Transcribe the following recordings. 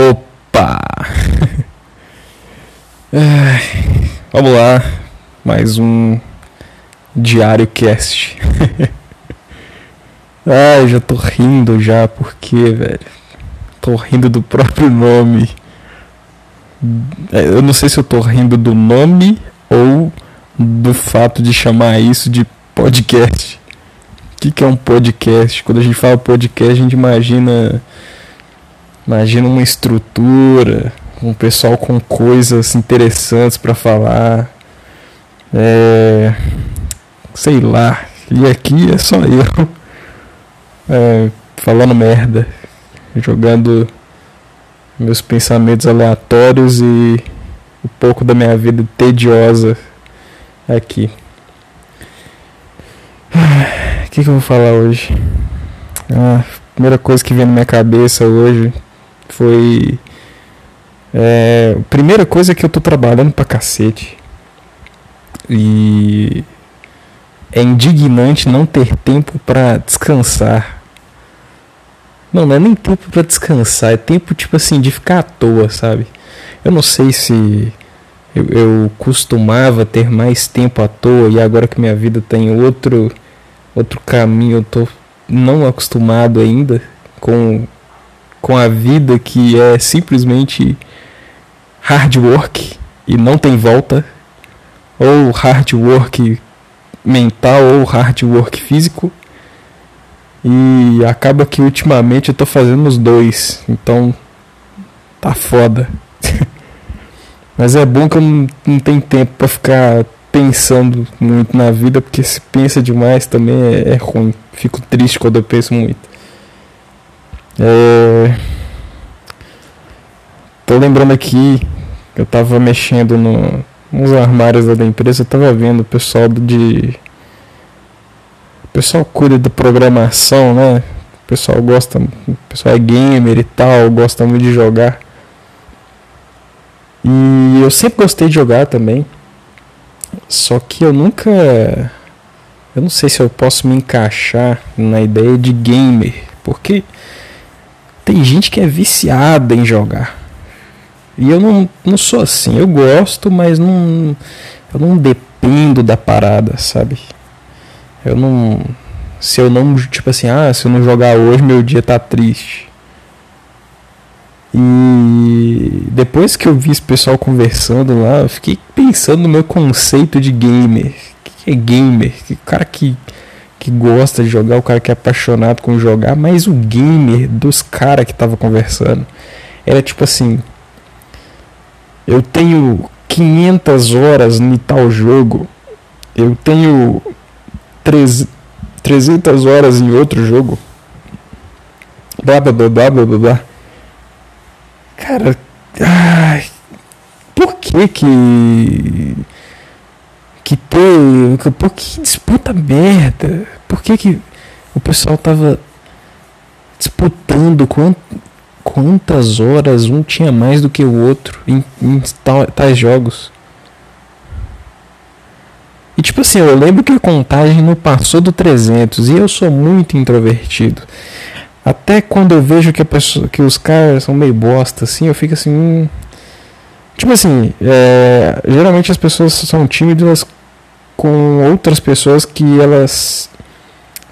Opa! Vamos lá, mais um DiárioCast. Ai, já tô rindo já, por quê, velho? Tô rindo do próprio nome. Eu não sei se eu tô rindo do nome ou do fato de chamar isso de podcast. O que é um podcast? Quando a gente fala podcast, a gente imagina uma estrutura, um pessoal com coisas interessantes pra falar. Sei lá. E aqui é só eu falando merda, jogando meus pensamentos aleatórios e um pouco da minha vida tediosa aqui. O que eu vou falar hoje? A primeira coisa que veio na minha cabeça hoje foi... primeira coisa é que eu tô trabalhando pra cacete. E é indignante não ter tempo pra descansar. Não é nem tempo pra descansar, é tempo tipo assim de ficar à toa, sabe? Eu não sei se eu costumava ter mais tempo à toa e agora que minha vida tem outro caminho, eu tô não acostumado ainda com a vida que é simplesmente hard work e não tem volta, ou hard work mental ou hard work físico, e acaba que ultimamente eu tô fazendo os dois, então tá foda. Mas é bom que eu não tenho tempo pra ficar pensando muito na vida, porque se pensa demais também é ruim. Fico triste quando eu penso muito. Tô lembrando aqui, eu tava mexendo nos armários da empresa, eu tava vendo o pessoal o pessoal cuida da programação, né? O pessoal é gamer e tal, gosta muito de jogar. E eu sempre gostei de jogar também. Só que eu não sei se eu posso me encaixar na ideia de gamer, porque tem gente que é viciada em jogar. E eu não sou assim, eu gosto, mas eu não dependo da parada, sabe? Se eu não jogar hoje, meu dia tá triste. E depois que eu vi esse pessoal conversando lá, eu fiquei pensando no meu conceito de gamer. O que é gamer? O cara que gosta de jogar, o cara que é apaixonado com jogar. Mas o gamer dos caras que tava conversando era tipo assim: eu tenho 500 horas em tal jogo, eu tenho 300 horas em outro jogo, blá blá blá blá blá blá blá. Cara, por que tem, por que disputa merda? Por que o pessoal tava disputando quantas horas um tinha mais do que o outro em tais jogos? E tipo assim, eu lembro que a contagem não passou do 300 e eu sou muito introvertido. Até quando eu vejo que os caras são meio bosta, assim, eu fico assim... Tipo assim, geralmente as pessoas são tímidas com outras pessoas que elas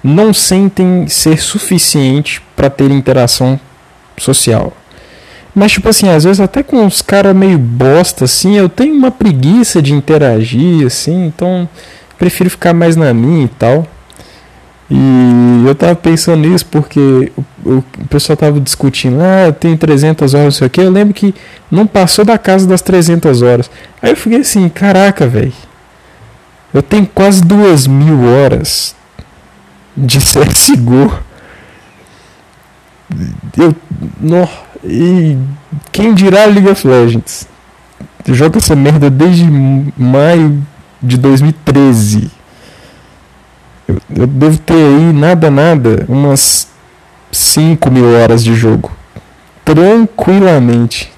não sentem ser suficiente para ter interação social. Mas tipo assim, às vezes até com os caras meio bosta, assim, eu tenho uma preguiça de interagir, assim, então prefiro ficar mais na minha e tal. E eu tava pensando nisso porque o pessoal tava discutindo, eu tenho 300 horas, não sei o que. Eu lembro que não passou da casa das 300 horas. Aí eu fiquei assim, caraca, velho, eu tenho quase 2.000 horas de CSGO. E quem dirá League of Legends? Eu jogo essa merda desde maio de 2013. Eu devo ter aí, umas 5.000 horas de jogo. Tranquilamente.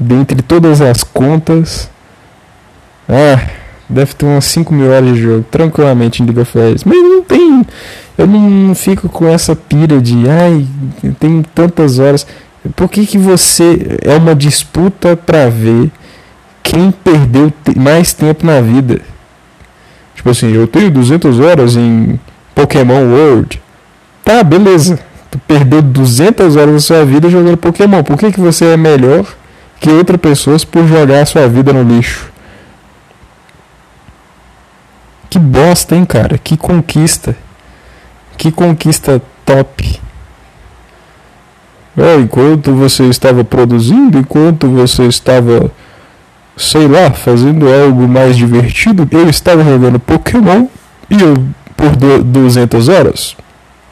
Dentre todas as contas... deve ter umas 5.000 horas de jogo, tranquilamente, em League of Legends. Mas não tem... Eu não fico com essa pira de, ai, tem tantas horas. Por que que você... É uma disputa para ver quem perdeu mais tempo na vida. Tipo assim, eu tenho 200 horas em Pokémon World. Tá, beleza. Tu perdeu 200 horas da sua vida jogando Pokémon. Por que que você é melhor que outras pessoas por jogar a sua vida no lixo? Que bosta, hein, cara? Que conquista. Que conquista top. Enquanto você estava produzindo, enquanto você estava, sei lá, fazendo algo mais divertido, eu estava jogando Pokémon e eu, por 200 horas,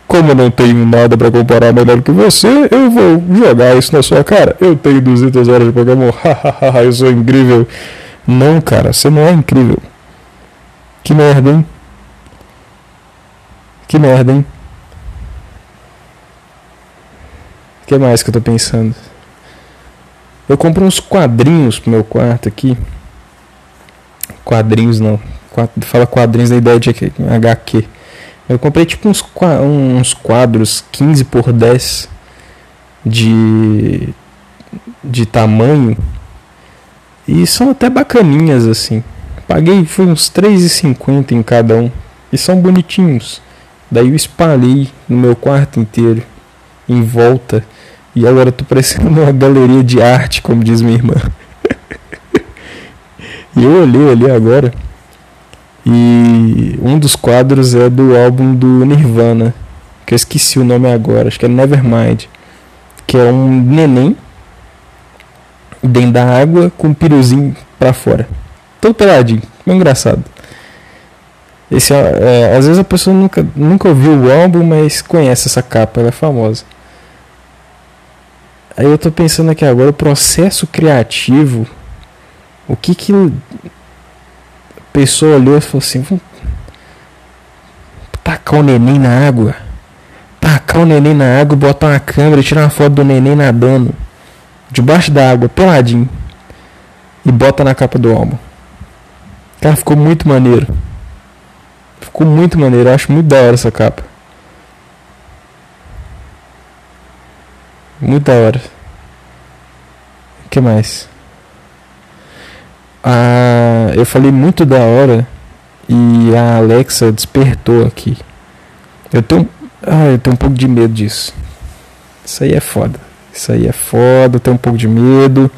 como eu não tenho nada para comparar melhor que você, eu vou jogar isso na sua cara. Eu tenho 200 horas de Pokémon, hahaha, eu sou incrível. Não, cara, você não é incrível. Que merda, hein? Que merda, hein? O que mais que eu tô pensando? Eu compro uns quadrinhos pro meu quarto aqui. Quadrinhos não. Fala quadrinhos na ideia de HQ. Eu comprei tipo uns quadros 15x10 de tamanho. E são até bacaninhas assim. Paguei, foi uns R$3,50 em cada um. E são bonitinhos. Daí eu espalhei no meu quarto inteiro, em volta. E agora eu tô parecendo uma galeria de arte, como diz minha irmã. E eu olhei ali agora. E um dos quadros é do álbum do Nirvana, que eu esqueci o nome agora, acho que é Nevermind. Que é um neném dentro da água com um piruzinho pra fora. Todo peladinho, bem engraçado. Às vezes a pessoa nunca ouviu o álbum, mas conhece essa capa, ela é famosa. Aí eu tô pensando aqui agora, o processo criativo, o que a pessoa olhou e falou assim, vamos tacar o neném na água, botar uma câmera e tirar uma foto do neném nadando, debaixo da água, peladinho, e bota na capa do álbum. Cara, ficou muito maneiro. Ficou muito maneiro, eu acho muito da hora essa capa. Muito da hora. O que mais? Eu falei muito da hora e a Alexa despertou aqui. Eu tenho um pouco de medo disso. Isso aí é foda, eu tenho um pouco de medo.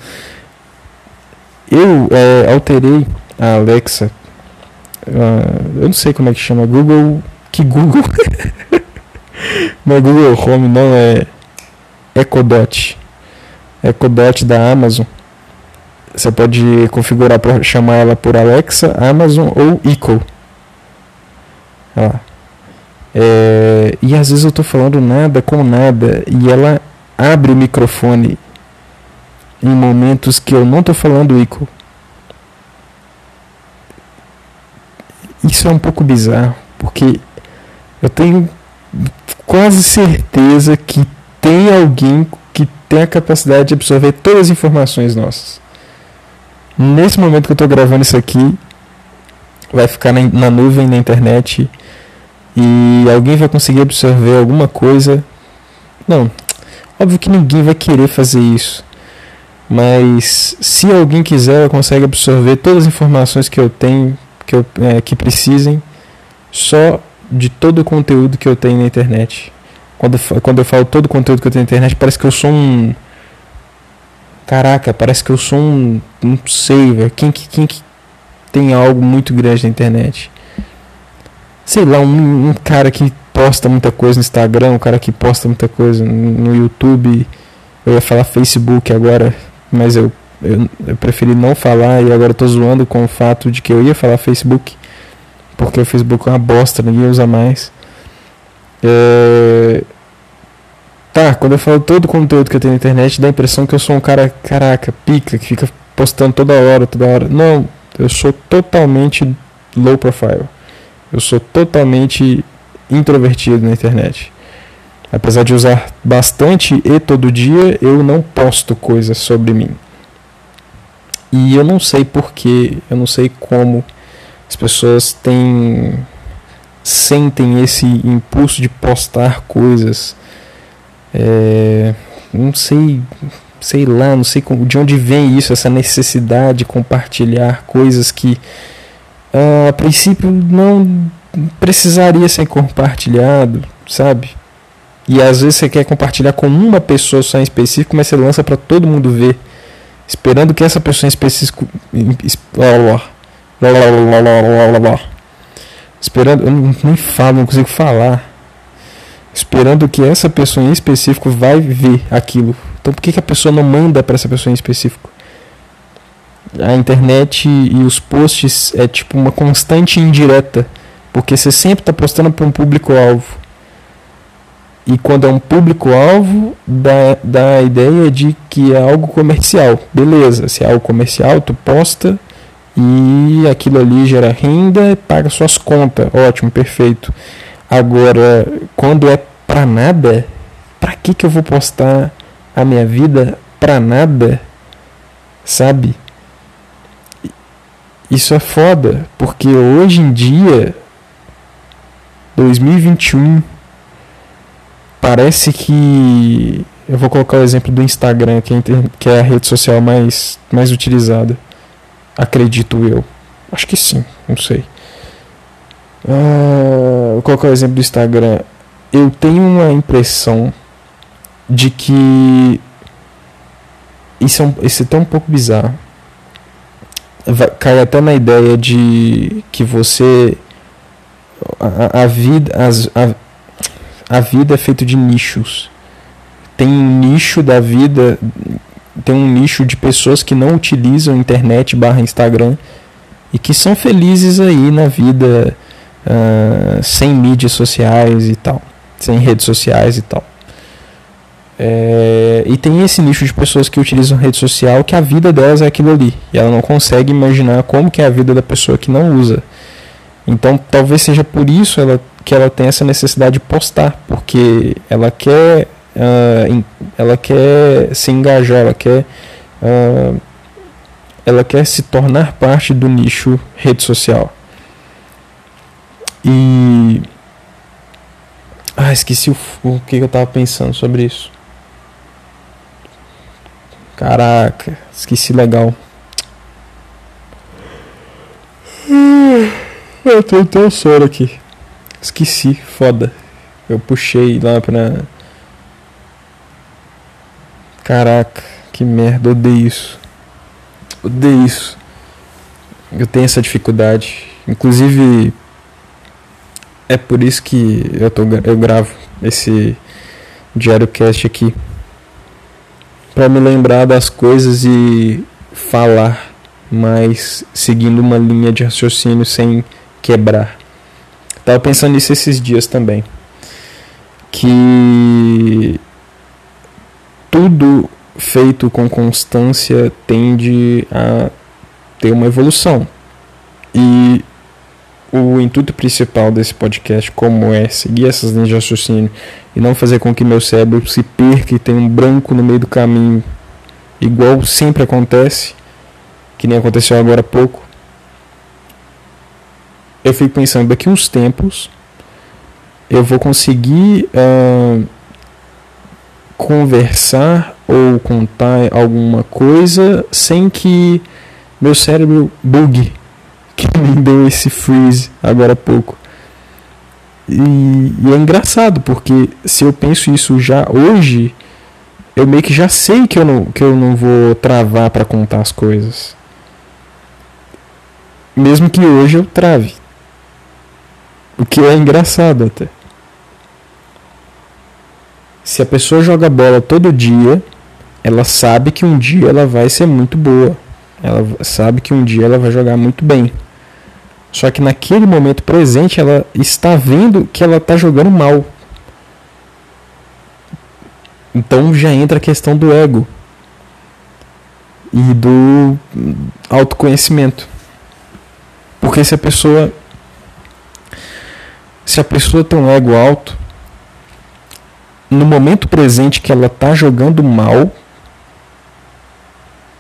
Eu alterei a Alexa. Eu não sei como é que chama. Google? Não é Google Home, não, é Echo Dot. Echo Dot da Amazon. Você pode configurar para chamar ela por Alexa, Amazon ou Echo. Olha lá. E às vezes eu tô falando nada com nada e ela abre o microfone em momentos que eu não tô falando Echo. Isso é um pouco bizarro, porque eu tenho quase certeza que tem alguém que tem a capacidade de absorver todas as informações nossas. Nesse momento que eu estou gravando isso aqui, vai ficar na nuvem, na internet, e alguém vai conseguir absorver alguma coisa. Não, óbvio que ninguém vai querer fazer isso, mas se alguém quiser, ela consegue absorver todas as informações que eu tenho, que precisem, só de todo o conteúdo que eu tenho na internet. Quando eu falo todo o conteúdo que eu tenho na internet, parece que eu sou um... Caraca, parece que eu sou um... Não sei, velho. Quem que tem algo muito grande na internet? Sei lá, um cara que posta muita coisa no Instagram, um cara que posta muita coisa no YouTube. Eu ia falar Facebook agora, mas eu preferi não falar e agora eu tô zoando com o fato de que eu ia falar Facebook, porque o Facebook é uma bosta, ninguém usa mais. Tá, quando eu falo todo o conteúdo que eu tenho na internet, dá a impressão que eu sou um cara, caraca, pica, que fica postando toda hora. Não, eu sou totalmente low profile. Eu sou totalmente introvertido na internet. Apesar de usar bastante e todo dia, eu não posto coisas sobre mim. E eu não sei porquê, eu não sei como as pessoas têm sentem esse impulso de postar coisas. Não sei de onde vem isso, essa necessidade de compartilhar coisas que a princípio não precisaria ser compartilhado, sabe? E às vezes você quer compartilhar com uma pessoa só em específico, mas você lança para todo mundo ver, esperando que essa pessoa em específico... Esperando... Eu nem falo, não consigo falar. Esperando que essa pessoa em específico vai ver aquilo. Então por que a pessoa não manda para essa pessoa em específico? A internet e os posts é tipo uma constante indireta, porque você sempre está postando para um público-alvo. E quando é um público-alvo, dá a ideia de que é algo comercial. Beleza, se é algo comercial, tu posta e aquilo ali gera renda e paga suas contas. Ótimo, perfeito. Agora, quando é pra nada, pra que eu vou postar a minha vida pra nada? Sabe? Isso é foda, porque hoje em dia, 2021... Parece que... Eu vou colocar o exemplo do Instagram, que é a rede social mais utilizada. Acredito eu. Acho que sim, não sei. Vou colocar o exemplo do Instagram. Eu tenho uma impressão de que... Isso é até um pouco bizarro. Cai até na ideia de que você... A vida é feita de nichos. Tem um nicho da vida, tem um nicho de pessoas que não utilizam internet / Instagram e que são felizes aí na vida, sem mídias sociais e tal, sem redes sociais e tal. E tem esse nicho de pessoas que utilizam rede social, que a vida delas é aquilo ali, e ela não consegue imaginar como que é a vida da pessoa que não usa. Então talvez seja por isso que ela tem essa necessidade de postar, porque ela quer, ela quer se engajar, ela quer se tornar parte do nicho rede social. E... esqueci o que eu estava pensando sobre isso. Caraca, esqueci legal. Eu tô até soro aqui. Esqueci, foda. Eu puxei lá pra... Caraca, que merda, odeio isso. Eu tenho essa dificuldade. Inclusive, é por isso que eu gravo esse DiárioCast aqui. Pra me lembrar das coisas e falar, mas seguindo uma linha de raciocínio sem quebrar. Tava pensando nisso esses dias também, que tudo feito com constância tende a ter uma evolução. E o intuito principal desse podcast, como é seguir essas linhas de raciocínio e não fazer com que meu cérebro se perca e tenha um branco no meio do caminho, igual sempre acontece, que nem aconteceu agora há pouco. Eu fico pensando, daqui uns tempos eu vou conseguir conversar ou contar alguma coisa sem que meu cérebro bugue, que me deu esse freeze agora há pouco. E é engraçado, porque se eu penso isso já hoje, eu meio que já sei que eu não vou travar para contar as coisas. Mesmo que hoje eu trave. O que é engraçado até. Se a pessoa joga bola todo dia, ela sabe que um dia ela vai ser muito boa. Ela sabe que um dia ela vai jogar muito bem. Só que naquele momento presente ela está vendo que ela está jogando mal. Então já entra a questão do ego. E do autoconhecimento. Porque se a pessoa tem um ego alto, no momento presente que ela tá jogando mal,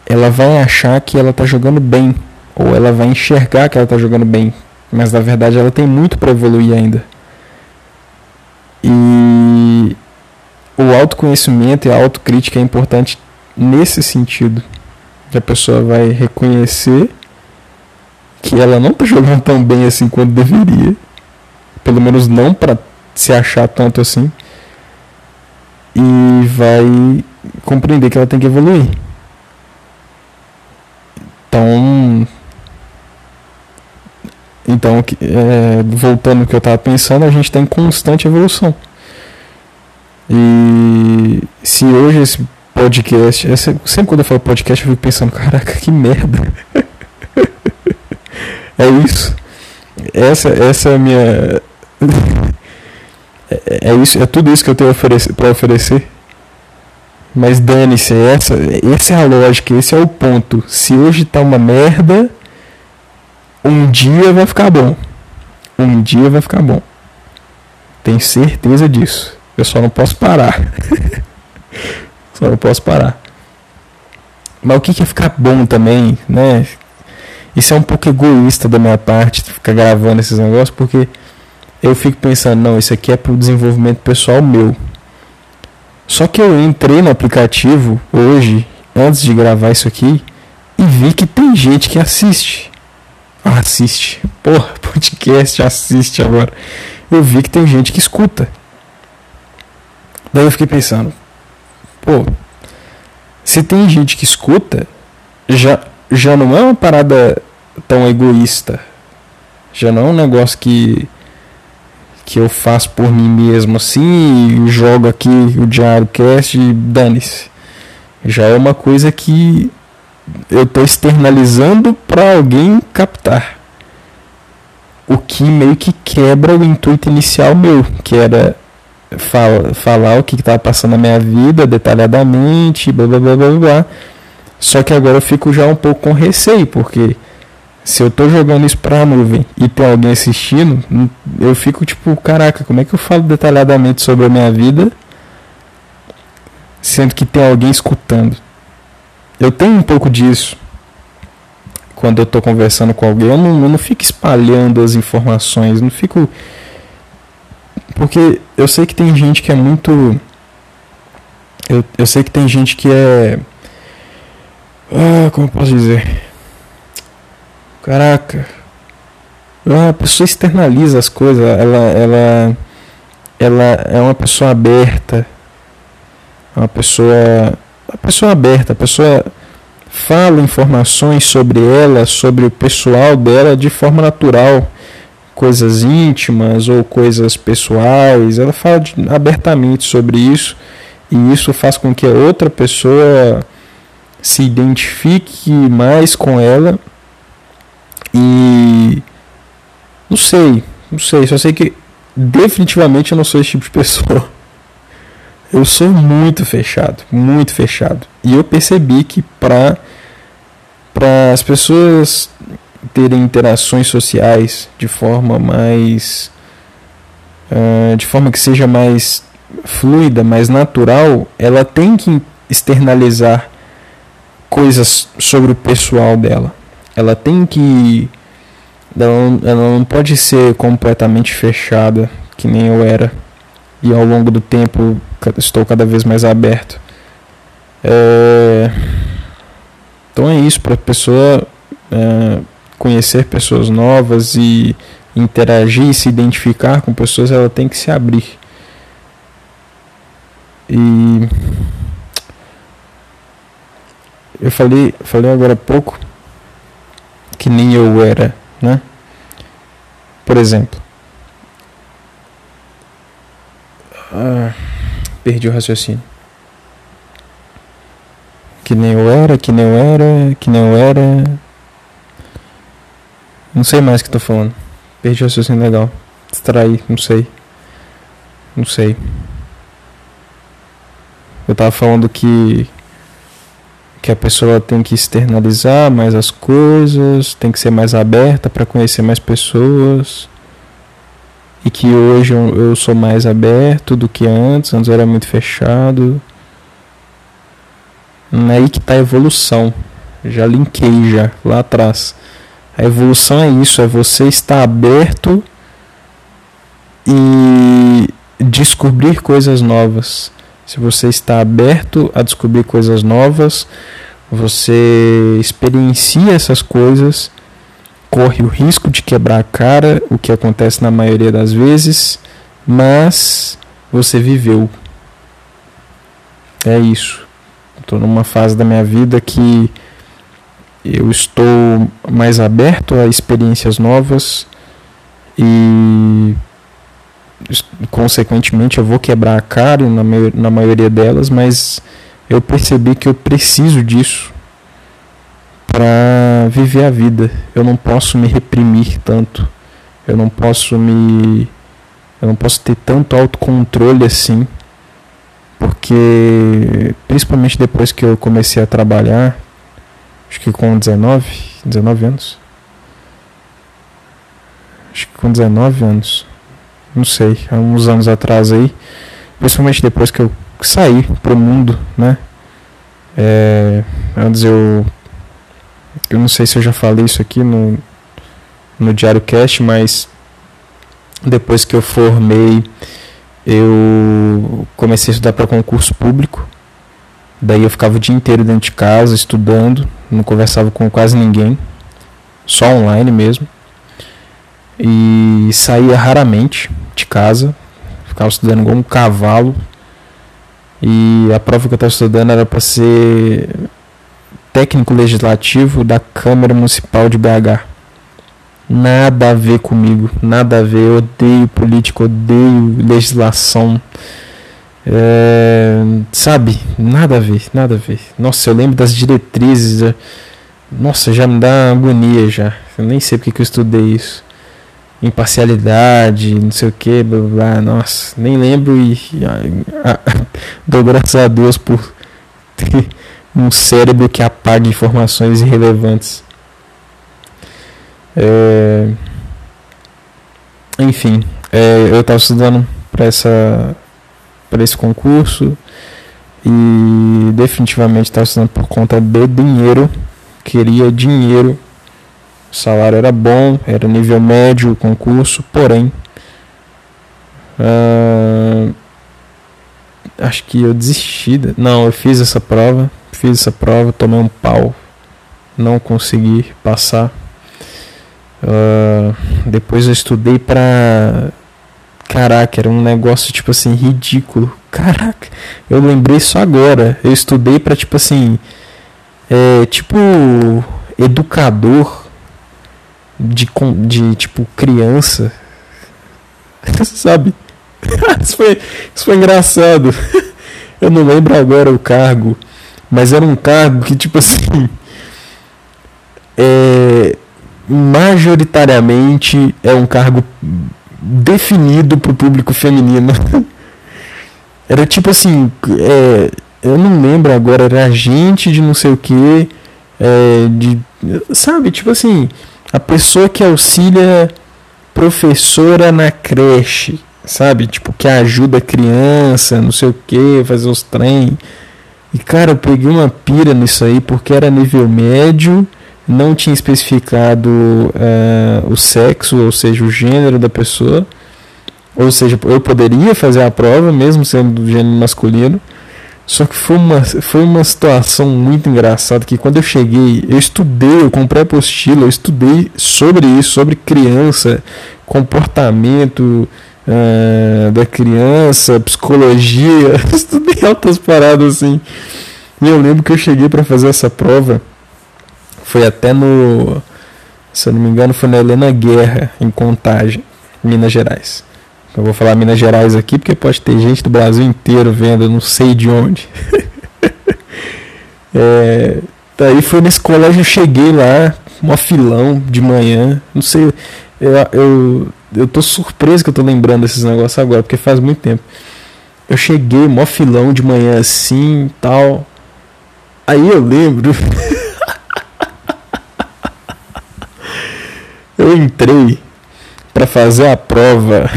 ela vai achar que ela tá jogando bem, ou ela vai enxergar que ela tá jogando bem, mas na verdade ela tem muito para evoluir ainda. E o autoconhecimento e a autocrítica é importante nesse sentido, que a pessoa vai reconhecer que ela não está jogando tão bem assim quanto deveria, pelo menos não para se achar tanto assim, e vai compreender que ela tem que evoluir. Então voltando ao que eu estava pensando, a gente está em constante evolução. E se hoje esse podcast, sempre quando eu falo podcast eu fico pensando, caraca, que merda. É isso. Essa é a minha... é tudo isso que eu tenho para oferecer. Mas dane-se, essa é a lógica, esse é o ponto. Se hoje tá uma merda, um dia vai ficar bom. Um dia vai ficar bom. Tenho certeza disso. Eu só não posso parar. Só não posso parar. Mas o que é ficar bom também, né? Isso é um pouco egoísta da minha parte, ficar gravando esses negócios, porque eu fico pensando, não, isso aqui é pro desenvolvimento pessoal meu. Só que eu entrei no aplicativo hoje, antes de gravar isso aqui, e vi que tem gente que assiste. Podcast assiste agora. Eu vi que tem gente que escuta. Daí eu fiquei pensando, pô, se tem gente que escuta, já não é uma parada tão egoísta. Já não é um negócio que eu faço por mim mesmo assim, e jogo aqui o DiárioCast e dane-se. Já é uma coisa que eu estou externalizando para alguém captar. O que meio que quebra o intuito inicial meu, que era falar o que estava passando na minha vida detalhadamente, blá blá blá blá blá. Só que agora eu fico já um pouco com receio, porque... se eu tô jogando isso pra nuvem e tem alguém assistindo, eu fico tipo, caraca, como é que eu falo detalhadamente sobre a minha vida sendo que tem alguém escutando? Eu tenho um pouco disso. Quando eu tô conversando com alguém, eu não fico espalhando as informações, não fico... porque eu sei que tem gente que é muito... Eu sei que tem gente que é... como eu posso dizer... caraca, a pessoa externaliza as coisas, ela é uma pessoa aberta, a pessoa fala informações sobre ela, sobre o pessoal dela de forma natural, coisas íntimas ou coisas pessoais, ela fala abertamente sobre isso, e isso faz com que a outra pessoa se identifique mais com ela. E não sei, só sei que definitivamente eu não sou esse tipo de pessoa. Eu sou muito fechado. E eu percebi que para as pessoas terem interações sociais de forma mais... de forma que seja mais fluida, mais natural, ela tem que externalizar coisas sobre o pessoal dela. Ela tem que... Ela não pode ser completamente fechada, que nem eu era. E ao longo do tempo, estou cada vez mais aberto. Então é isso, para a pessoa conhecer pessoas novas e interagir e se identificar com pessoas, ela tem que se abrir. E... eu falei agora há pouco... que nem eu era, né? Por exemplo, perdi o raciocínio. Que nem eu era. Não sei mais o que tô falando. Perdi o raciocínio legal. Distraí, não sei. Eu tava falando que a pessoa tem que externalizar mais as coisas, tem que ser mais aberta para conhecer mais pessoas, e que hoje eu sou mais aberto do que antes eu era muito fechado. É aí que tá a evolução, já linkei lá atrás, A evolução é isso, é você estar aberto e descobrir coisas novas. Se você está aberto a descobrir coisas novas, você experiencia essas coisas, corre o risco de quebrar a cara, o que acontece na maioria das vezes, mas você viveu. É isso. Estou numa fase da minha vida que eu estou mais aberto a experiências novas e, consequentemente, eu vou quebrar a cara na maioria delas, mas eu percebi que eu preciso disso para viver a vida. Eu não posso me reprimir tanto, eu não posso ter tanto autocontrole assim, porque principalmente depois que eu comecei a trabalhar, acho que com 19 anos. Acho que com 19 anos. Não sei, há uns anos atrás aí. Principalmente depois que eu saí pro mundo, né? Antes eu não sei se eu já falei isso aqui no DiárioCast, mas depois que eu formei, eu comecei a estudar para concurso público. Daí eu ficava o dia inteiro dentro de casa, estudando. Não conversava com quase ninguém. Só online mesmo. E saía raramente de casa. Ficava estudando igual um cavalo. E a prova que eu estava estudando era para ser técnico legislativo da Câmara Municipal de BH. Nada a ver comigo. Nada a ver. Eu odeio política, odeio legislação. Sabe, nada a ver. Nossa, eu lembro das diretrizes. Nossa, já me dá agonia já. Eu nem sei porque que eu estudei isso. Imparcialidade, não sei o que, blá blá. Nossa, nem lembro e dou graças a Deus por ter um cérebro que apaga informações irrelevantes. Enfim, eu estava estudando para esse concurso e definitivamente estava estudando por conta de dinheiro, queria dinheiro, o salário era bom, era nível médio o concurso, porém acho que eu desisti, eu fiz essa prova, tomei um pau, não consegui passar. Depois eu estudei para... Caraca, era um negócio, tipo assim, ridículo. Caraca, eu lembrei só agora. Eu estudei pra, tipo assim, educador de criança. Sabe? Isso foi engraçado. Eu não lembro agora o cargo, mas era um cargo que, tipo assim, majoritariamente é um cargo definido pro público feminino. Era tipo assim, eu não lembro agora, era agente de não sei o que, sabe, tipo assim, a pessoa que auxilia professora na creche, sabe, tipo, que ajuda a criança, não sei o que, fazer os trem. E cara, eu peguei uma pira nisso aí, porque era nível médio, não tinha especificado o sexo, ou seja, o gênero da pessoa, ou seja, eu poderia fazer a prova mesmo sendo do gênero masculino. Só que foi uma situação muito engraçada, que quando eu cheguei, eu comprei apostila, eu estudei sobre isso, sobre criança, comportamento da criança, psicologia, estudei altas paradas assim. E eu lembro que eu cheguei para fazer essa prova, foi até no, se eu não me engano, foi na Helena Guerra, em Contagem, Minas Gerais. Eu vou falar Minas Gerais aqui porque pode ter gente do Brasil inteiro vendo, eu não sei de onde. Daí foi nesse colégio, eu cheguei lá, uma filão de manhã, não sei, eu tô surpreso que eu tô lembrando esses negócios agora, porque faz muito tempo. Eu cheguei, mó filão de manhã assim, tal, aí eu lembro... Eu entrei pra fazer a prova.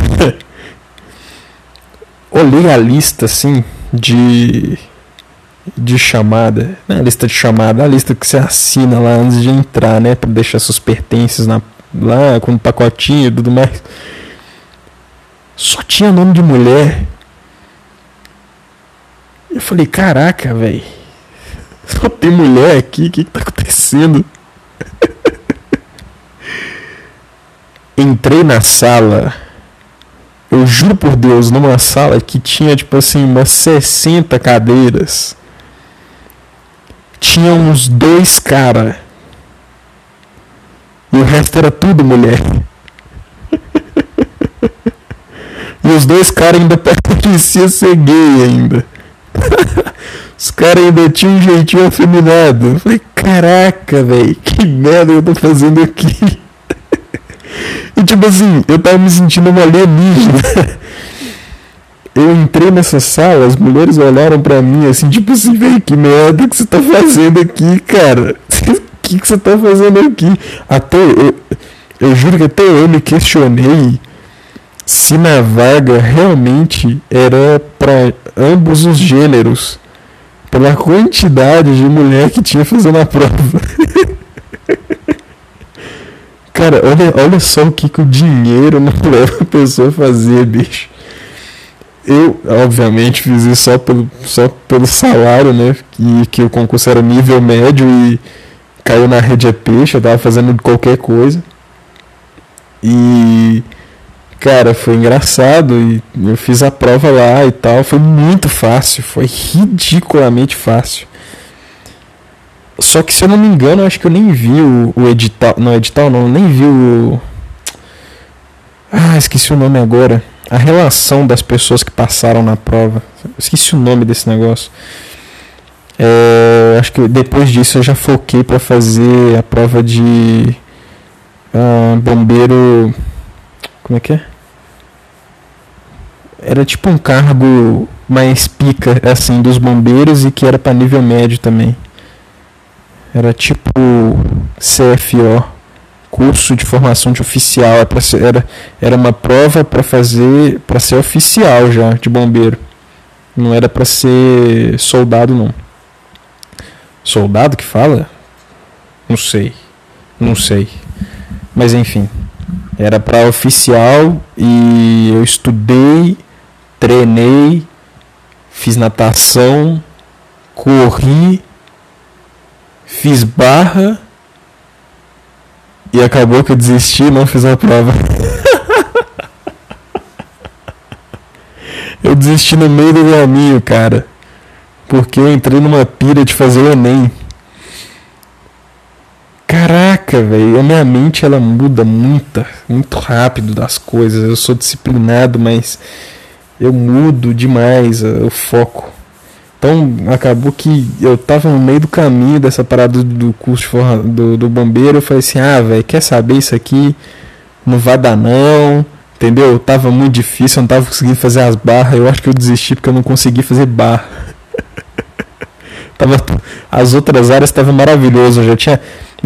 Olhei a lista assim de de chamada, né? A lista de chamada, a lista que você assina lá antes de entrar, né? Pra deixar seus pertences lá, com um pacotinho e tudo mais. Só tinha nome de mulher. Eu falei, caraca, velho. Só tem mulher aqui, o que tá acontecendo? Entrei na sala. Eu juro por Deus, numa sala que tinha, tipo assim, umas 60 cadeiras. Tinha uns 2 caras. E o resto era tudo mulher. E os 2 caras ainda pareciam ser gay ainda. Os caras ainda tinham um jeitinho afeminado. Eu falei, caraca, velho, que merda eu tô fazendo aqui. E tipo assim, eu tava me sentindo uma alienígena. Eu entrei nessa sala, as mulheres olharam pra mim assim, tipo assim, velho, que merda que você tá fazendo aqui, cara? O que você tá fazendo aqui? Até eu juro que até eu me questionei se na vaga realmente era pra ambos os gêneros, pela quantidade de mulher que tinha fazendo a prova. Cara, olha só o que o dinheiro não leva a pessoa a fazer, bicho. Eu, obviamente, fiz isso só pelo salário, né? Que o concurso era nível médio e caiu na rede é peixe, eu tava fazendo qualquer coisa. E, cara, foi engraçado e eu fiz a prova lá e tal. Foi muito fácil, foi ridiculamente fácil. Só que, se eu não me engano, eu acho que eu nem vi o edital. Não, edital não, nem vi o... Ah, esqueci o nome agora. A relação das pessoas que passaram na prova. Esqueci o nome desse negócio. Acho que depois disso eu já foquei pra fazer a prova de... bombeiro... Como é que é? Era tipo um cargo mais pica, assim, dos bombeiros e que era pra nível médio também. Era tipo CFO, curso de formação de oficial, era uma prova para ser oficial já, de bombeiro. Não era para ser soldado, não. Soldado que fala? Não sei. Mas enfim, era para oficial e eu estudei, treinei, fiz natação, corri, fiz barra e acabou que eu desisti e não fiz a prova. Eu desisti no meio do caminho, cara, porque eu entrei numa pira de fazer o ENEM. Caraca, velho, a minha mente ela muda muito rápido das coisas. Eu sou disciplinado, mas eu mudo demais o foco. Então, acabou que eu tava no meio do caminho dessa parada do curso do bombeiro. Eu falei assim, velho, quer saber isso aqui? Não vai dar não, entendeu? Tava muito difícil, eu não tava conseguindo fazer as barras. Eu acho que eu desisti porque eu não consegui fazer barra. As outras áreas estavam maravilhosas. Eu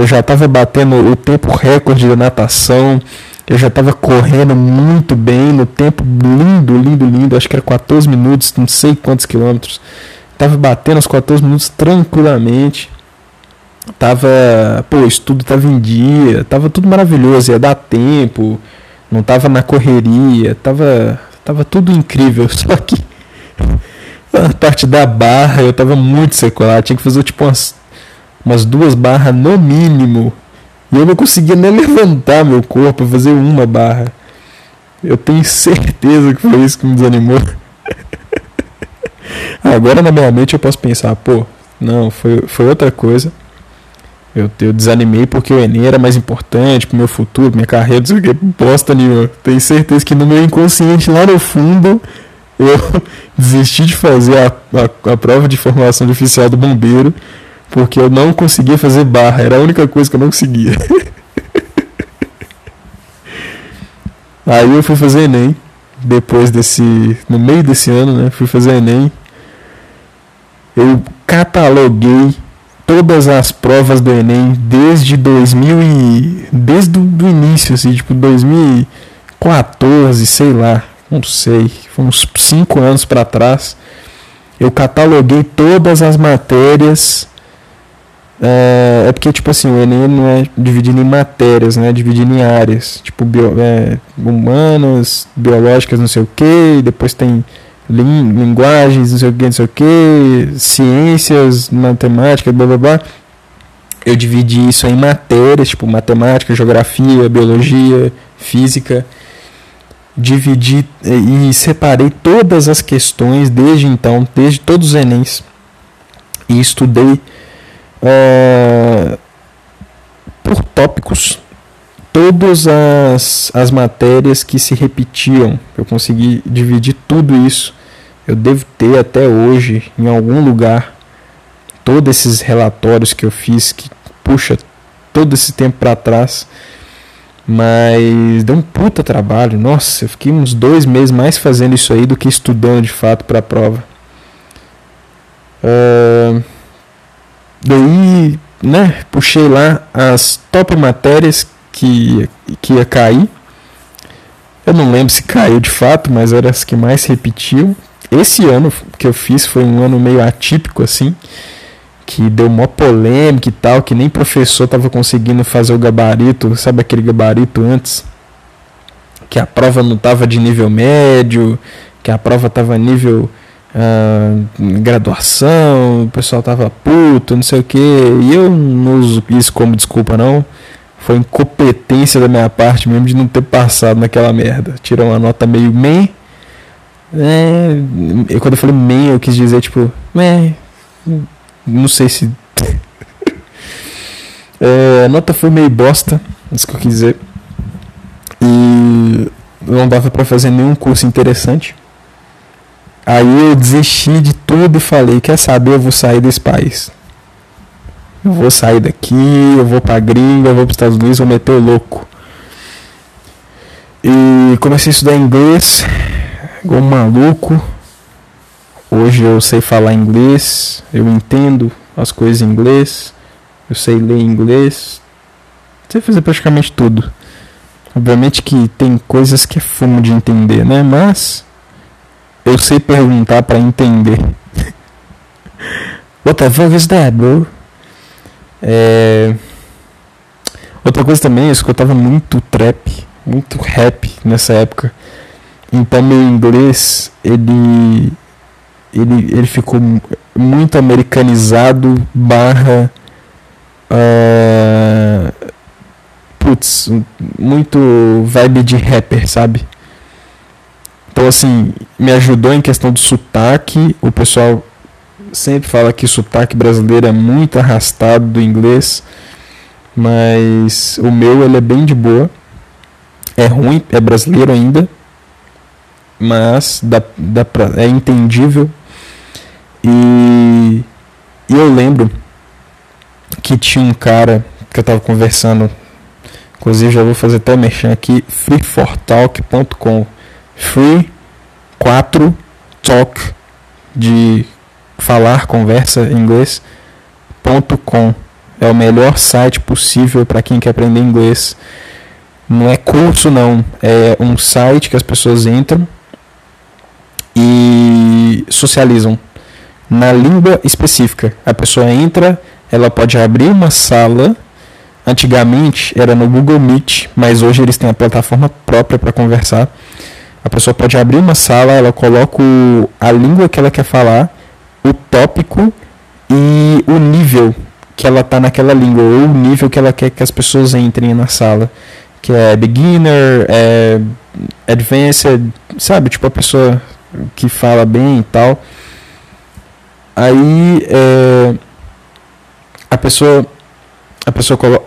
já tava batendo o tempo recorde da natação. Eu já tava correndo muito bem no tempo lindo. Acho que era 14 minutos, não sei quantos quilômetros. Tava batendo os 14 minutos tranquilamente. O estudo tava em dia. Tava tudo maravilhoso, ia dar tempo. Não tava na correria. Tava tudo incrível. Só que a parte da barra eu tava muito sequelado. Tinha que fazer tipo umas 2 barras no mínimo. E eu não conseguia nem levantar meu corpo pra fazer uma barra. Eu tenho certeza que foi isso que me desanimou. Agora na minha mente eu posso pensar, foi outra coisa. Eu desanimei porque o ENEM era mais importante pro meu futuro, minha carreira, não sei o que, bosta nenhuma. Tenho certeza que no meu inconsciente, lá no fundo, eu desisti de fazer a prova de formação de oficial do bombeiro. Porque eu não conseguia fazer barra, era a única coisa que eu não conseguia. Aí eu fui fazer ENEM, no meio desse ano, né, fui fazer ENEM. Eu cataloguei todas as provas do ENEM desde o início, assim, tipo 2014, sei lá, não sei, foi uns 5 anos pra trás. eu cataloguei todas as matérias. É porque, tipo assim, o ENEM não é dividido em matérias, né? É dividido em áreas, tipo, humanas, biológicas, não sei o que, depois tem linguagens, não sei o que, ciências, matemática, blá, blá, blá. Eu dividi isso em matérias, tipo, matemática, geografia, biologia, física. Dividi e separei todas as questões desde então, desde todos os ENEMs, e estudei por tópicos, todas as matérias que se repetiam. Eu consegui dividir tudo isso. Eu devo ter até hoje em algum lugar todos esses relatórios que eu fiz, que puxa todo esse tempo para trás, mas deu um puta trabalho. Nossa, eu fiquei uns 2 meses mais fazendo isso aí do que estudando de fato para a prova. Daí, né, puxei lá as top matérias que ia cair. Eu não lembro se caiu de fato, mas eram as que mais repetiu. Esse ano que eu fiz foi um ano meio atípico, assim, que deu mó polêmica e tal, que nem professor tava conseguindo fazer o gabarito, sabe aquele gabarito antes? Que a prova não tava de nível médio, que a prova tava nível... graduação, o pessoal tava puto, não sei o que, e eu não uso isso como desculpa não, foi incompetência da minha parte mesmo de não ter passado naquela merda. Tirou uma nota meio meh, quando eu falei meh eu quis dizer tipo meh, não sei se a nota foi meio bosta, isso que eu quis dizer, e não dava pra fazer nenhum curso interessante. Aí eu desisti de tudo e falei, quer saber, eu vou sair desse país. Eu vou sair daqui, eu vou pra gringa, eu vou pros Estados Unidos, vou meter o louco. E comecei a estudar inglês, igual um maluco. Hoje eu sei falar inglês, eu entendo as coisas em inglês, eu sei ler em inglês, sei fazer praticamente tudo. Obviamente que tem coisas que é fumo de entender, né, mas... eu sei perguntar pra entender. What the fuck is that, bro? Outra coisa também, eu escutava muito trap, muito rap nessa época. Então meu inglês, ele ficou muito americanizado barra... muito vibe de rapper, sabe? Então, assim, me ajudou em questão do sotaque. O pessoal sempre fala que o sotaque brasileiro é muito arrastado do inglês, mas o meu, ele é bem de boa. É ruim, é brasileiro ainda, mas é entendível. E eu lembro que tinha um cara que eu tava conversando, inclusive já vou fazer até merchan aqui, Free4Talk.com, Free4Talk, de falar, conversa em inglês.com. É o melhor site possível para quem quer aprender inglês. Não é curso não, é um site que as pessoas entram e socializam na língua específica. A pessoa entra, ela pode abrir uma sala. Antigamente era no Google Meet, mas hoje eles têm a plataforma própria para conversar. A pessoa pode abrir uma sala, ela coloca a língua que ela quer falar, o tópico e o nível que ela está naquela língua, ou o nível que ela quer que as pessoas entrem na sala, que é beginner, é advanced, sabe? Tipo a pessoa que fala bem e tal. Aí a pessoa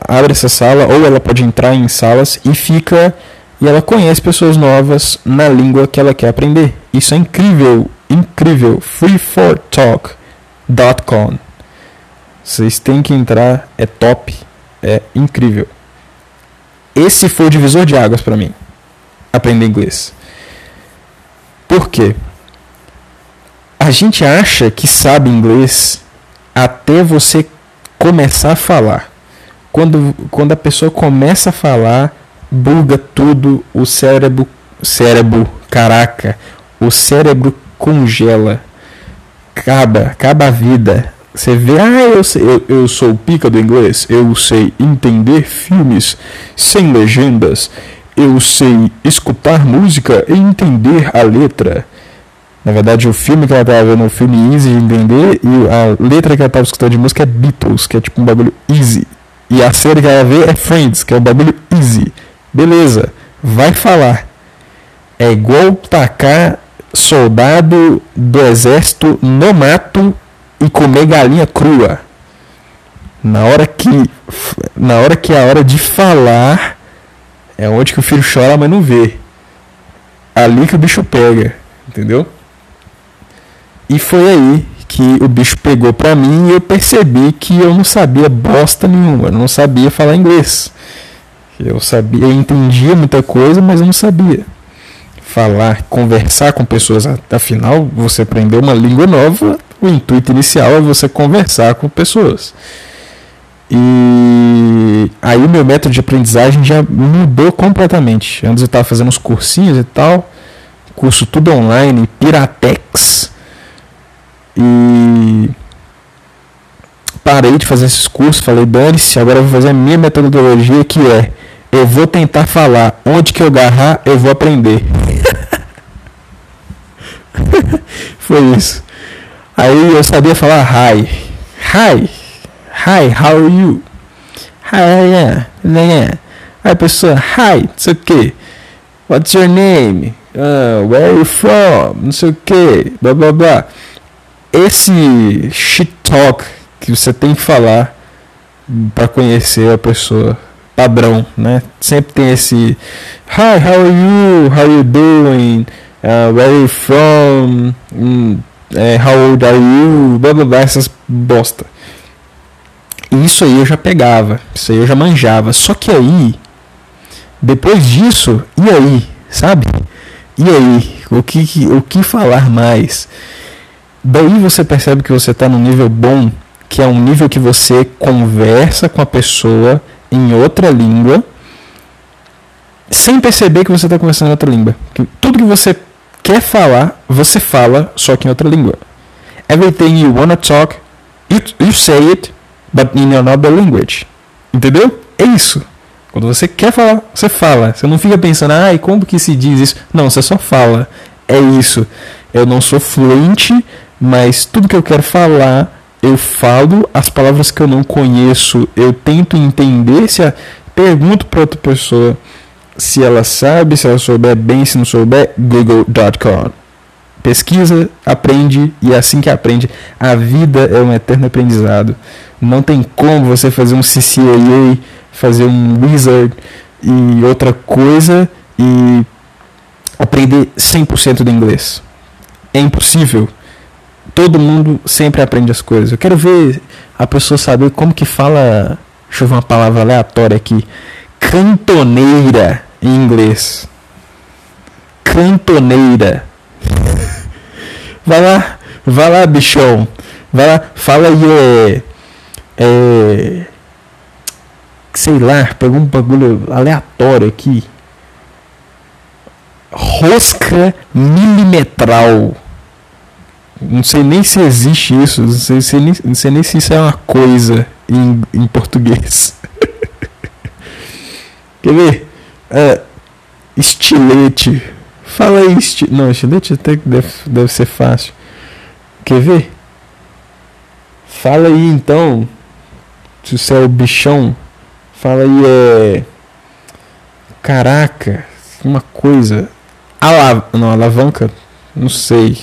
abre essa sala, ou ela pode entrar em salas e fica... e ela conhece pessoas novas na língua que ela quer aprender. Isso é incrível, incrível. Free4Talk.com. Vocês têm que entrar, é top, é incrível. Esse foi o divisor de águas para mim, aprender inglês. Por quê? A gente acha que sabe inglês até você começar a falar. Quando a pessoa começa a falar... buga tudo, o cérebro congela, acaba a vida. Você vê, eu sou o pica do inglês, eu sei entender filmes sem legendas, eu sei escutar música e entender a letra. Na verdade, o filme que ela estava vendo é um filme easy de entender, e a letra que ela estava escutando de música é Beatles, que é tipo um bagulho easy. E a série que ela vê é Friends, que é um bagulho easy. Beleza, vai falar. É igual tacar soldado do exército no mato e comer galinha crua. Na hora que é a hora de falar, é onde que o filho chora, mas não vê. Ali que o bicho pega, entendeu? E foi aí que o bicho pegou pra mim e eu percebi que eu não sabia bosta nenhuma, eu não sabia falar inglês. Eu entendia muita coisa, mas eu não sabia falar, conversar com pessoas. Afinal, você aprendeu uma língua nova, o intuito inicial é você conversar com pessoas. E aí o meu método de aprendizagem já mudou completamente. Antes eu estava fazendo uns cursinhos e tal, curso tudo online, Piratex. E parei de fazer esses cursos, falei, dane-se, agora eu vou fazer a minha metodologia, que é, eu vou tentar falar, onde que eu agarrar, eu vou aprender. Foi isso. Aí eu sabia falar hi, how are you? Hi, aí pessoa, hi, não sei o que, what's your name? Where are you from? Não sei o que, blá blá blá. Esse shit talk que você tem que falar para conhecer a pessoa, padrão, né? Sempre tem esse hi, how are you doing, where are you from, how old are you, blá blá blá, essas bosta. E isso aí eu já pegava, isso aí eu já manjava. Só que aí, depois disso, e aí, sabe? E aí, o que falar mais? Daí você percebe que você está num nível bom, que é um nível que você conversa com a pessoa em outra língua sem perceber que você está conversando em outra língua. Tudo que você quer falar, você fala, só que em outra língua. Everything you wanna talk, you say it, but in another language. Entendeu? É isso. Quando você quer falar, você fala. Você não fica pensando, como que se diz isso? Não, você só fala. É isso. Eu não sou fluente, mas tudo que eu quero falar, eu falo. As palavras que eu não conheço, eu tento entender. Pergunto para outra pessoa se ela sabe, se ela souber bem, se não souber, Google.com. Pesquisa, aprende, e é assim que aprende. A vida é um eterno aprendizado. Não tem como você fazer um CCAA, fazer um Wizard e outra coisa e aprender 100% de inglês. É impossível. Todo mundo sempre aprende as coisas. Eu quero ver a pessoa saber como que fala... Deixa eu ver uma palavra aleatória aqui. Cantoneira em inglês. Cantoneira. Vai lá, bichão. Vai lá, fala aí. Sei lá, pegou um bagulho aleatório aqui. Rosca milimetral. Não sei nem se existe isso, não sei nem se isso é uma coisa em português. Quer ver? Estilete. Fala aí, estilete. Não, estilete até que deve ser fácil. Quer ver? Fala aí então. Se você é o bichão, fala aí. Caraca, uma coisa. Alavanca? Não sei.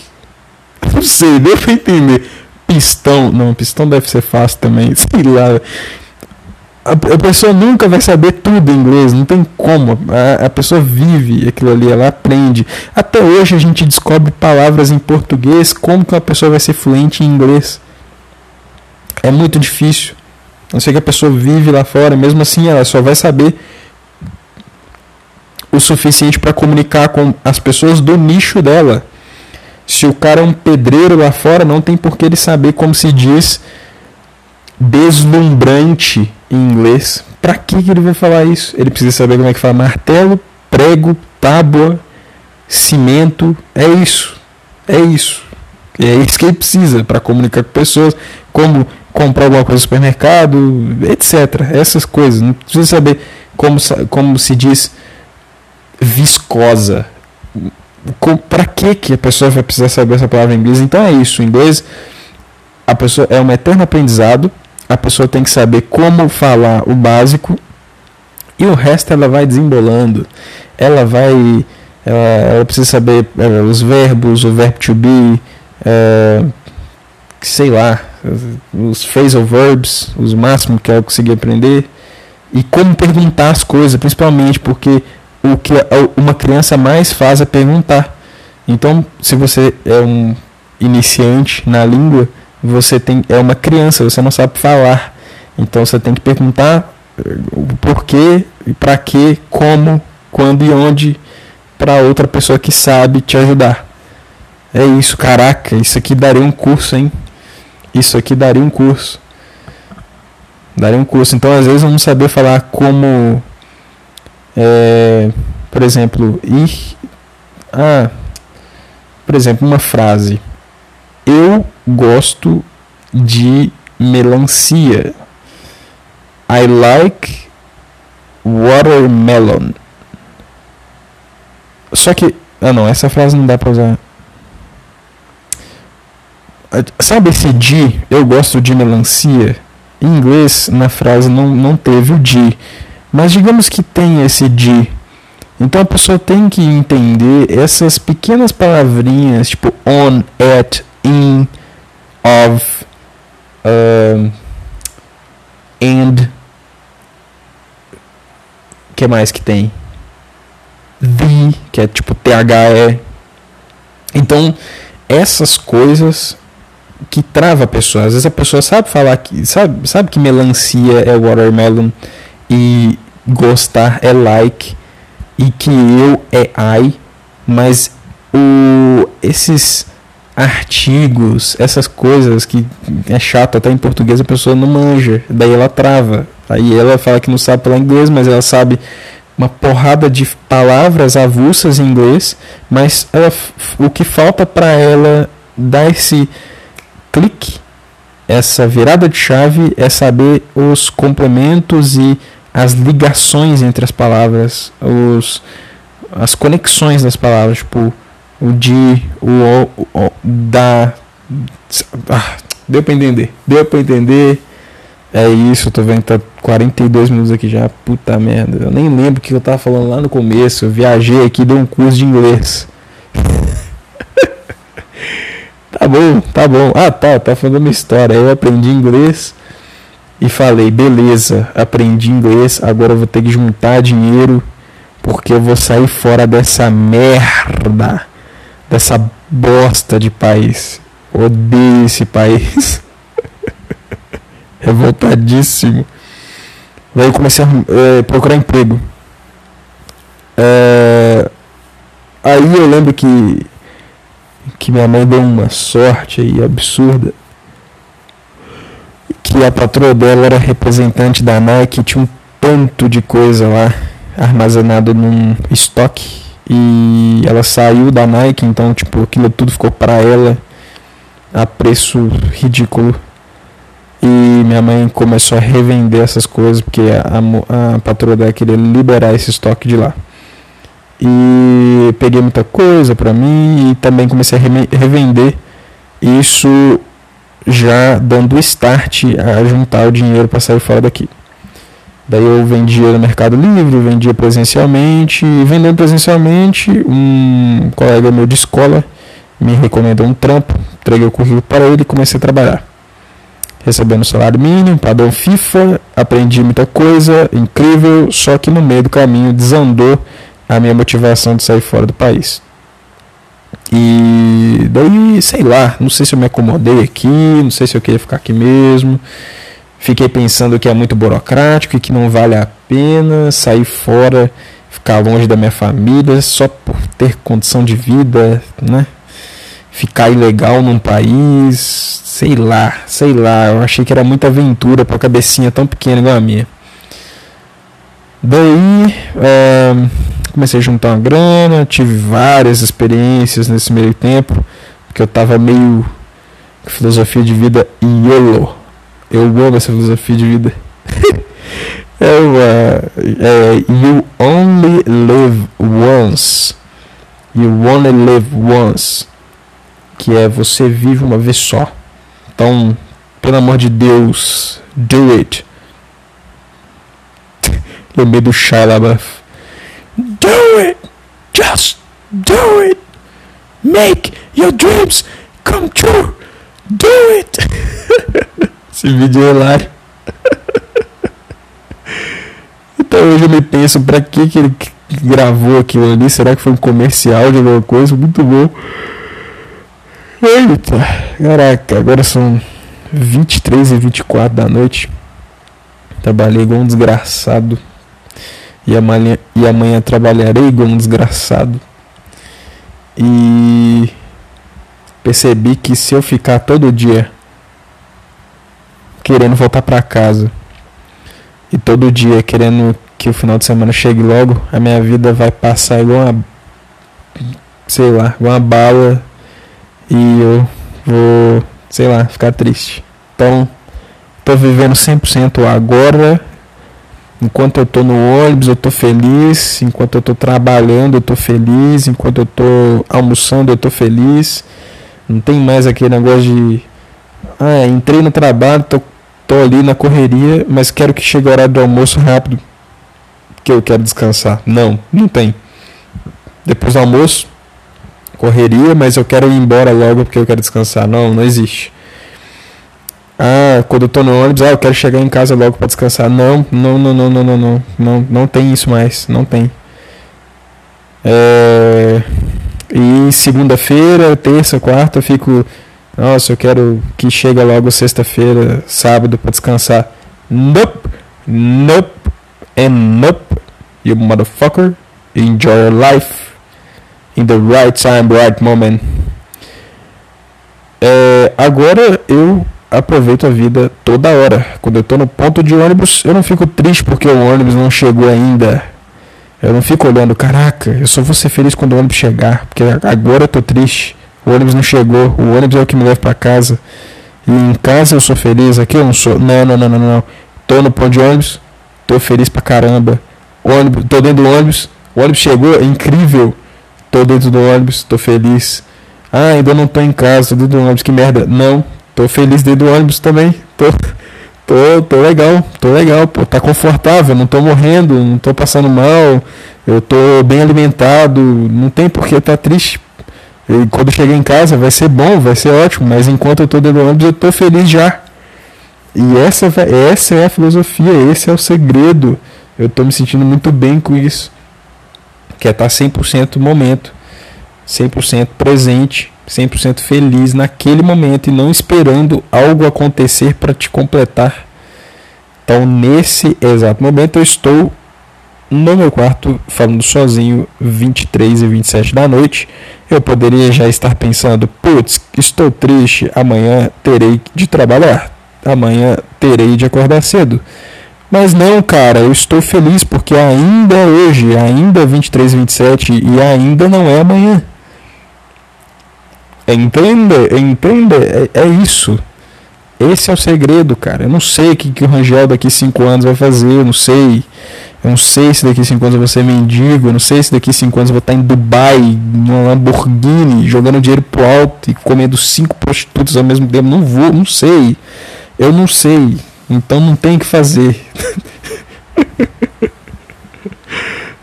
Não sei, deu pra entender. Pistão, não, pistão deve ser fácil também, sei lá. A pessoa nunca vai saber tudo em inglês, não tem como. A pessoa vive aquilo ali, ela aprende. Até hoje a gente descobre palavras em português, como que uma pessoa vai ser fluente em inglês? É muito difícil. Não sei, que a pessoa vive lá fora, mesmo assim ela só vai saber o suficiente para comunicar com as pessoas do nicho dela. Se o cara é um pedreiro lá fora, não tem por que ele saber como se diz deslumbrante em inglês. Pra que ele vai falar isso? Ele precisa saber como é que fala martelo, prego, tábua, cimento. É isso. E é isso que ele precisa para comunicar com pessoas, como comprar alguma coisa no supermercado, etc. Essas coisas. Não precisa saber como se diz viscosa. Para que a pessoa vai precisar saber essa palavra em inglês? Então é isso. Em inglês, a pessoa é um eterno aprendizado. A pessoa tem que saber como falar o básico e o resto ela vai desembolando. Ela precisa saber os verbos, o verbo to be, sei lá, os phrasal verbs, os máximos que ela conseguir aprender, e como perguntar as coisas, principalmente porque o que uma criança mais faz é perguntar. Então, se você é um iniciante na língua, é uma criança, você não sabe falar. Então você tem que perguntar o porquê, para quê, como, quando e onde, para outra pessoa que sabe te ajudar. É isso, caraca, isso aqui daria um curso, hein? Isso aqui daria um curso. Então às vezes eu não sabia falar como, por exemplo, uma frase. Eu gosto de melancia. I like watermelon. Só que... não, essa frase não dá pra usar. Sabe esse de, eu gosto de melancia? Em inglês, na frase não teve o de. Mas digamos que tem esse de. Então a pessoa tem que entender essas pequenas palavrinhas, tipo on, at, in, of, and, que mais que tem? The, que é tipo THE. Então, essas coisas que trava a pessoa. Às vezes a pessoa sabe falar que sabe que melancia é watermelon e gostar é like e que eu é I, mas esses artigos, essas coisas que é chato até em português, a pessoa não manja, daí ela trava, aí ela fala que não sabe falar inglês, mas ela sabe uma porrada de palavras avulsas em inglês, mas o que falta para ela dar esse clique, essa virada de chave, é saber os complementos e as ligações entre as palavras, as conexões das palavras, tipo o de, o da... Deu pra entender. É isso, eu tô vendo que tá 42 minutos aqui já. Puta merda, eu nem lembro o que eu tava falando lá no começo. Eu viajei aqui, dei um curso de inglês. Tá bom. Tá falando uma história. Eu aprendi inglês e falei, beleza, aprendi inglês, agora eu vou ter que juntar dinheiro porque eu vou sair fora dessa merda. Dessa bosta de país. Odeio esse país. Revoltadíssimo. Daí eu comecei a procurar emprego. Aí eu lembro que minha mãe deu uma sorte aí absurda. Que a patroa dela era representante da Nike. Tinha um tanto de coisa lá armazenado num estoque. E ela saiu da Nike, então tipo, aquilo tudo ficou pra ela a preço ridículo. E minha mãe começou a revender essas coisas porque a patroa dela queria liberar esse estoque de lá. E peguei muita coisa pra mim e também comecei a revender. Isso já dando start a juntar o dinheiro pra sair fora daqui. Daí eu vendia no Mercado Livre, vendia presencialmente. E vendendo presencialmente, um colega meu de escola me recomendou um trampo. Entreguei o currículo para ele e comecei a trabalhar. Recebendo salário mínimo, padrão FIFA. Aprendi muita coisa, incrível. Só que no meio do caminho desandou a minha motivação de sair fora do país. E daí, sei lá, não sei se eu me acomodei aqui, não sei se eu queria ficar aqui mesmo. Fiquei pensando que é muito burocrático e que não vale a pena sair fora, ficar longe da minha família só por ter condição de vida, né? Ficar ilegal num país, sei lá. Eu achei que era muita aventura para uma cabecinha tão pequena igual a minha. Daí, comecei a juntar uma grana, tive várias experiências nesse meio tempo. Porque eu tava meio... filosofia de vida YOLO. Eu amo essa filosofia de vida. You only live once. You only live once. Que é você vive uma vez só. Então, pelo amor de Deus, do it. Lembrei do Shia LaBeouf. Do it. Just do it. Make your dreams come true. Do it. Esse vídeo é hilário. Então hoje eu me penso, pra que ele gravou aquilo ali? Será que foi um comercial de alguma coisa? Muito bom. Eita, caraca, agora são 23h24 da noite. Trabalhei igual um desgraçado. E amanhã trabalharei igual um desgraçado. E percebi que se eu ficar todo dia querendo voltar pra casa e todo dia querendo que o final de semana chegue logo, a minha vida vai passar igual uma, sei lá, igual uma bala, e eu vou, sei lá, ficar triste. Então, tô vivendo 100% agora. Enquanto eu tô no ônibus, eu tô feliz. Enquanto eu tô trabalhando, eu tô feliz. Enquanto eu tô almoçando, eu tô feliz. Não tem mais aquele negócio de... ah, entrei no trabalho, tô ali na correria, mas quero que chegue o horário do almoço rápido, porque eu quero descansar. Não tem. Depois do almoço, correria, mas eu quero ir embora logo porque eu quero descansar. Não existe. Ah, quando eu tô no ônibus, eu quero chegar em casa logo pra descansar. Não tem isso mais, não tem. E segunda-feira, terça, quarta, eu fico... nossa, eu quero que chegue logo sexta-feira, sábado pra descansar. Nope, nope, and nope. You motherfucker, enjoy your life in the right time, right moment. Agora eu... aproveito a vida toda hora. Quando eu tô no ponto de ônibus, eu não fico triste porque o ônibus não chegou ainda. Eu não fico olhando, caraca, eu só vou ser feliz quando o ônibus chegar, porque agora eu tô triste. O ônibus não chegou, o ônibus é o que me leva pra casa. E em casa eu sou feliz, aqui eu não sou. Não. Tô no ponto de ônibus, tô feliz pra caramba. Ônibus, tô dentro do ônibus, o ônibus chegou, é incrível. Tô dentro do ônibus, tô feliz. Ah, ainda não tô em casa, tô dentro do ônibus, que merda. Não. Tô feliz dentro do ônibus também. Tô legal, pô. Tá confortável, não tô morrendo, não tô passando mal. Eu tô bem alimentado, não tem por que tá triste. E quando chegar em casa vai ser bom, vai ser ótimo, mas enquanto eu tô dentro do ônibus eu tô feliz já. E essa é a filosofia, esse é o segredo. Eu tô me sentindo muito bem com isso. Que é estar 100% momento, 100% presente, 100% feliz naquele momento e não esperando algo acontecer para te completar. Então, nesse exato momento, eu estou no meu quarto falando sozinho, 23h27 da noite. Eu poderia já estar pensando, putz, estou triste, amanhã terei de trabalhar, amanhã terei de acordar cedo. Mas não, cara, eu estou feliz porque ainda é hoje, ainda é 23h27 e ainda não é amanhã. Entenda, é isso. Esse é o segredo, cara. Eu não sei o que o Rangel daqui 5 anos vai fazer, eu não sei se daqui 5 anos eu vou ser mendigo, eu não sei se daqui 5 anos eu vou estar em Dubai, numa Lamborghini, jogando dinheiro pro alto e comendo 5 prostitutas ao mesmo tempo. Eu não sei, então não tem o que fazer.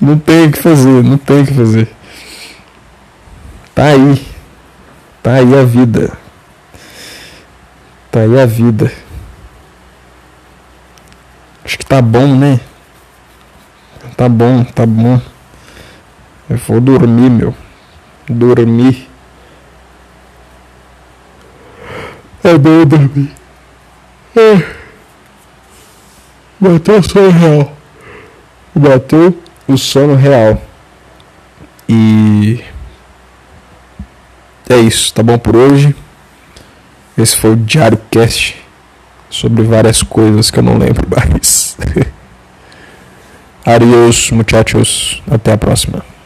não tem o que fazer. Tá aí a vida. Acho que tá bom, né? Tá bom. Eu vou dormir, meu. É bom dormir. Bateu o sono real. E... é isso, tá bom por hoje. Esse foi o DiárioCast sobre várias coisas que eu não lembro mais. Adiós, muchachos. Até a próxima.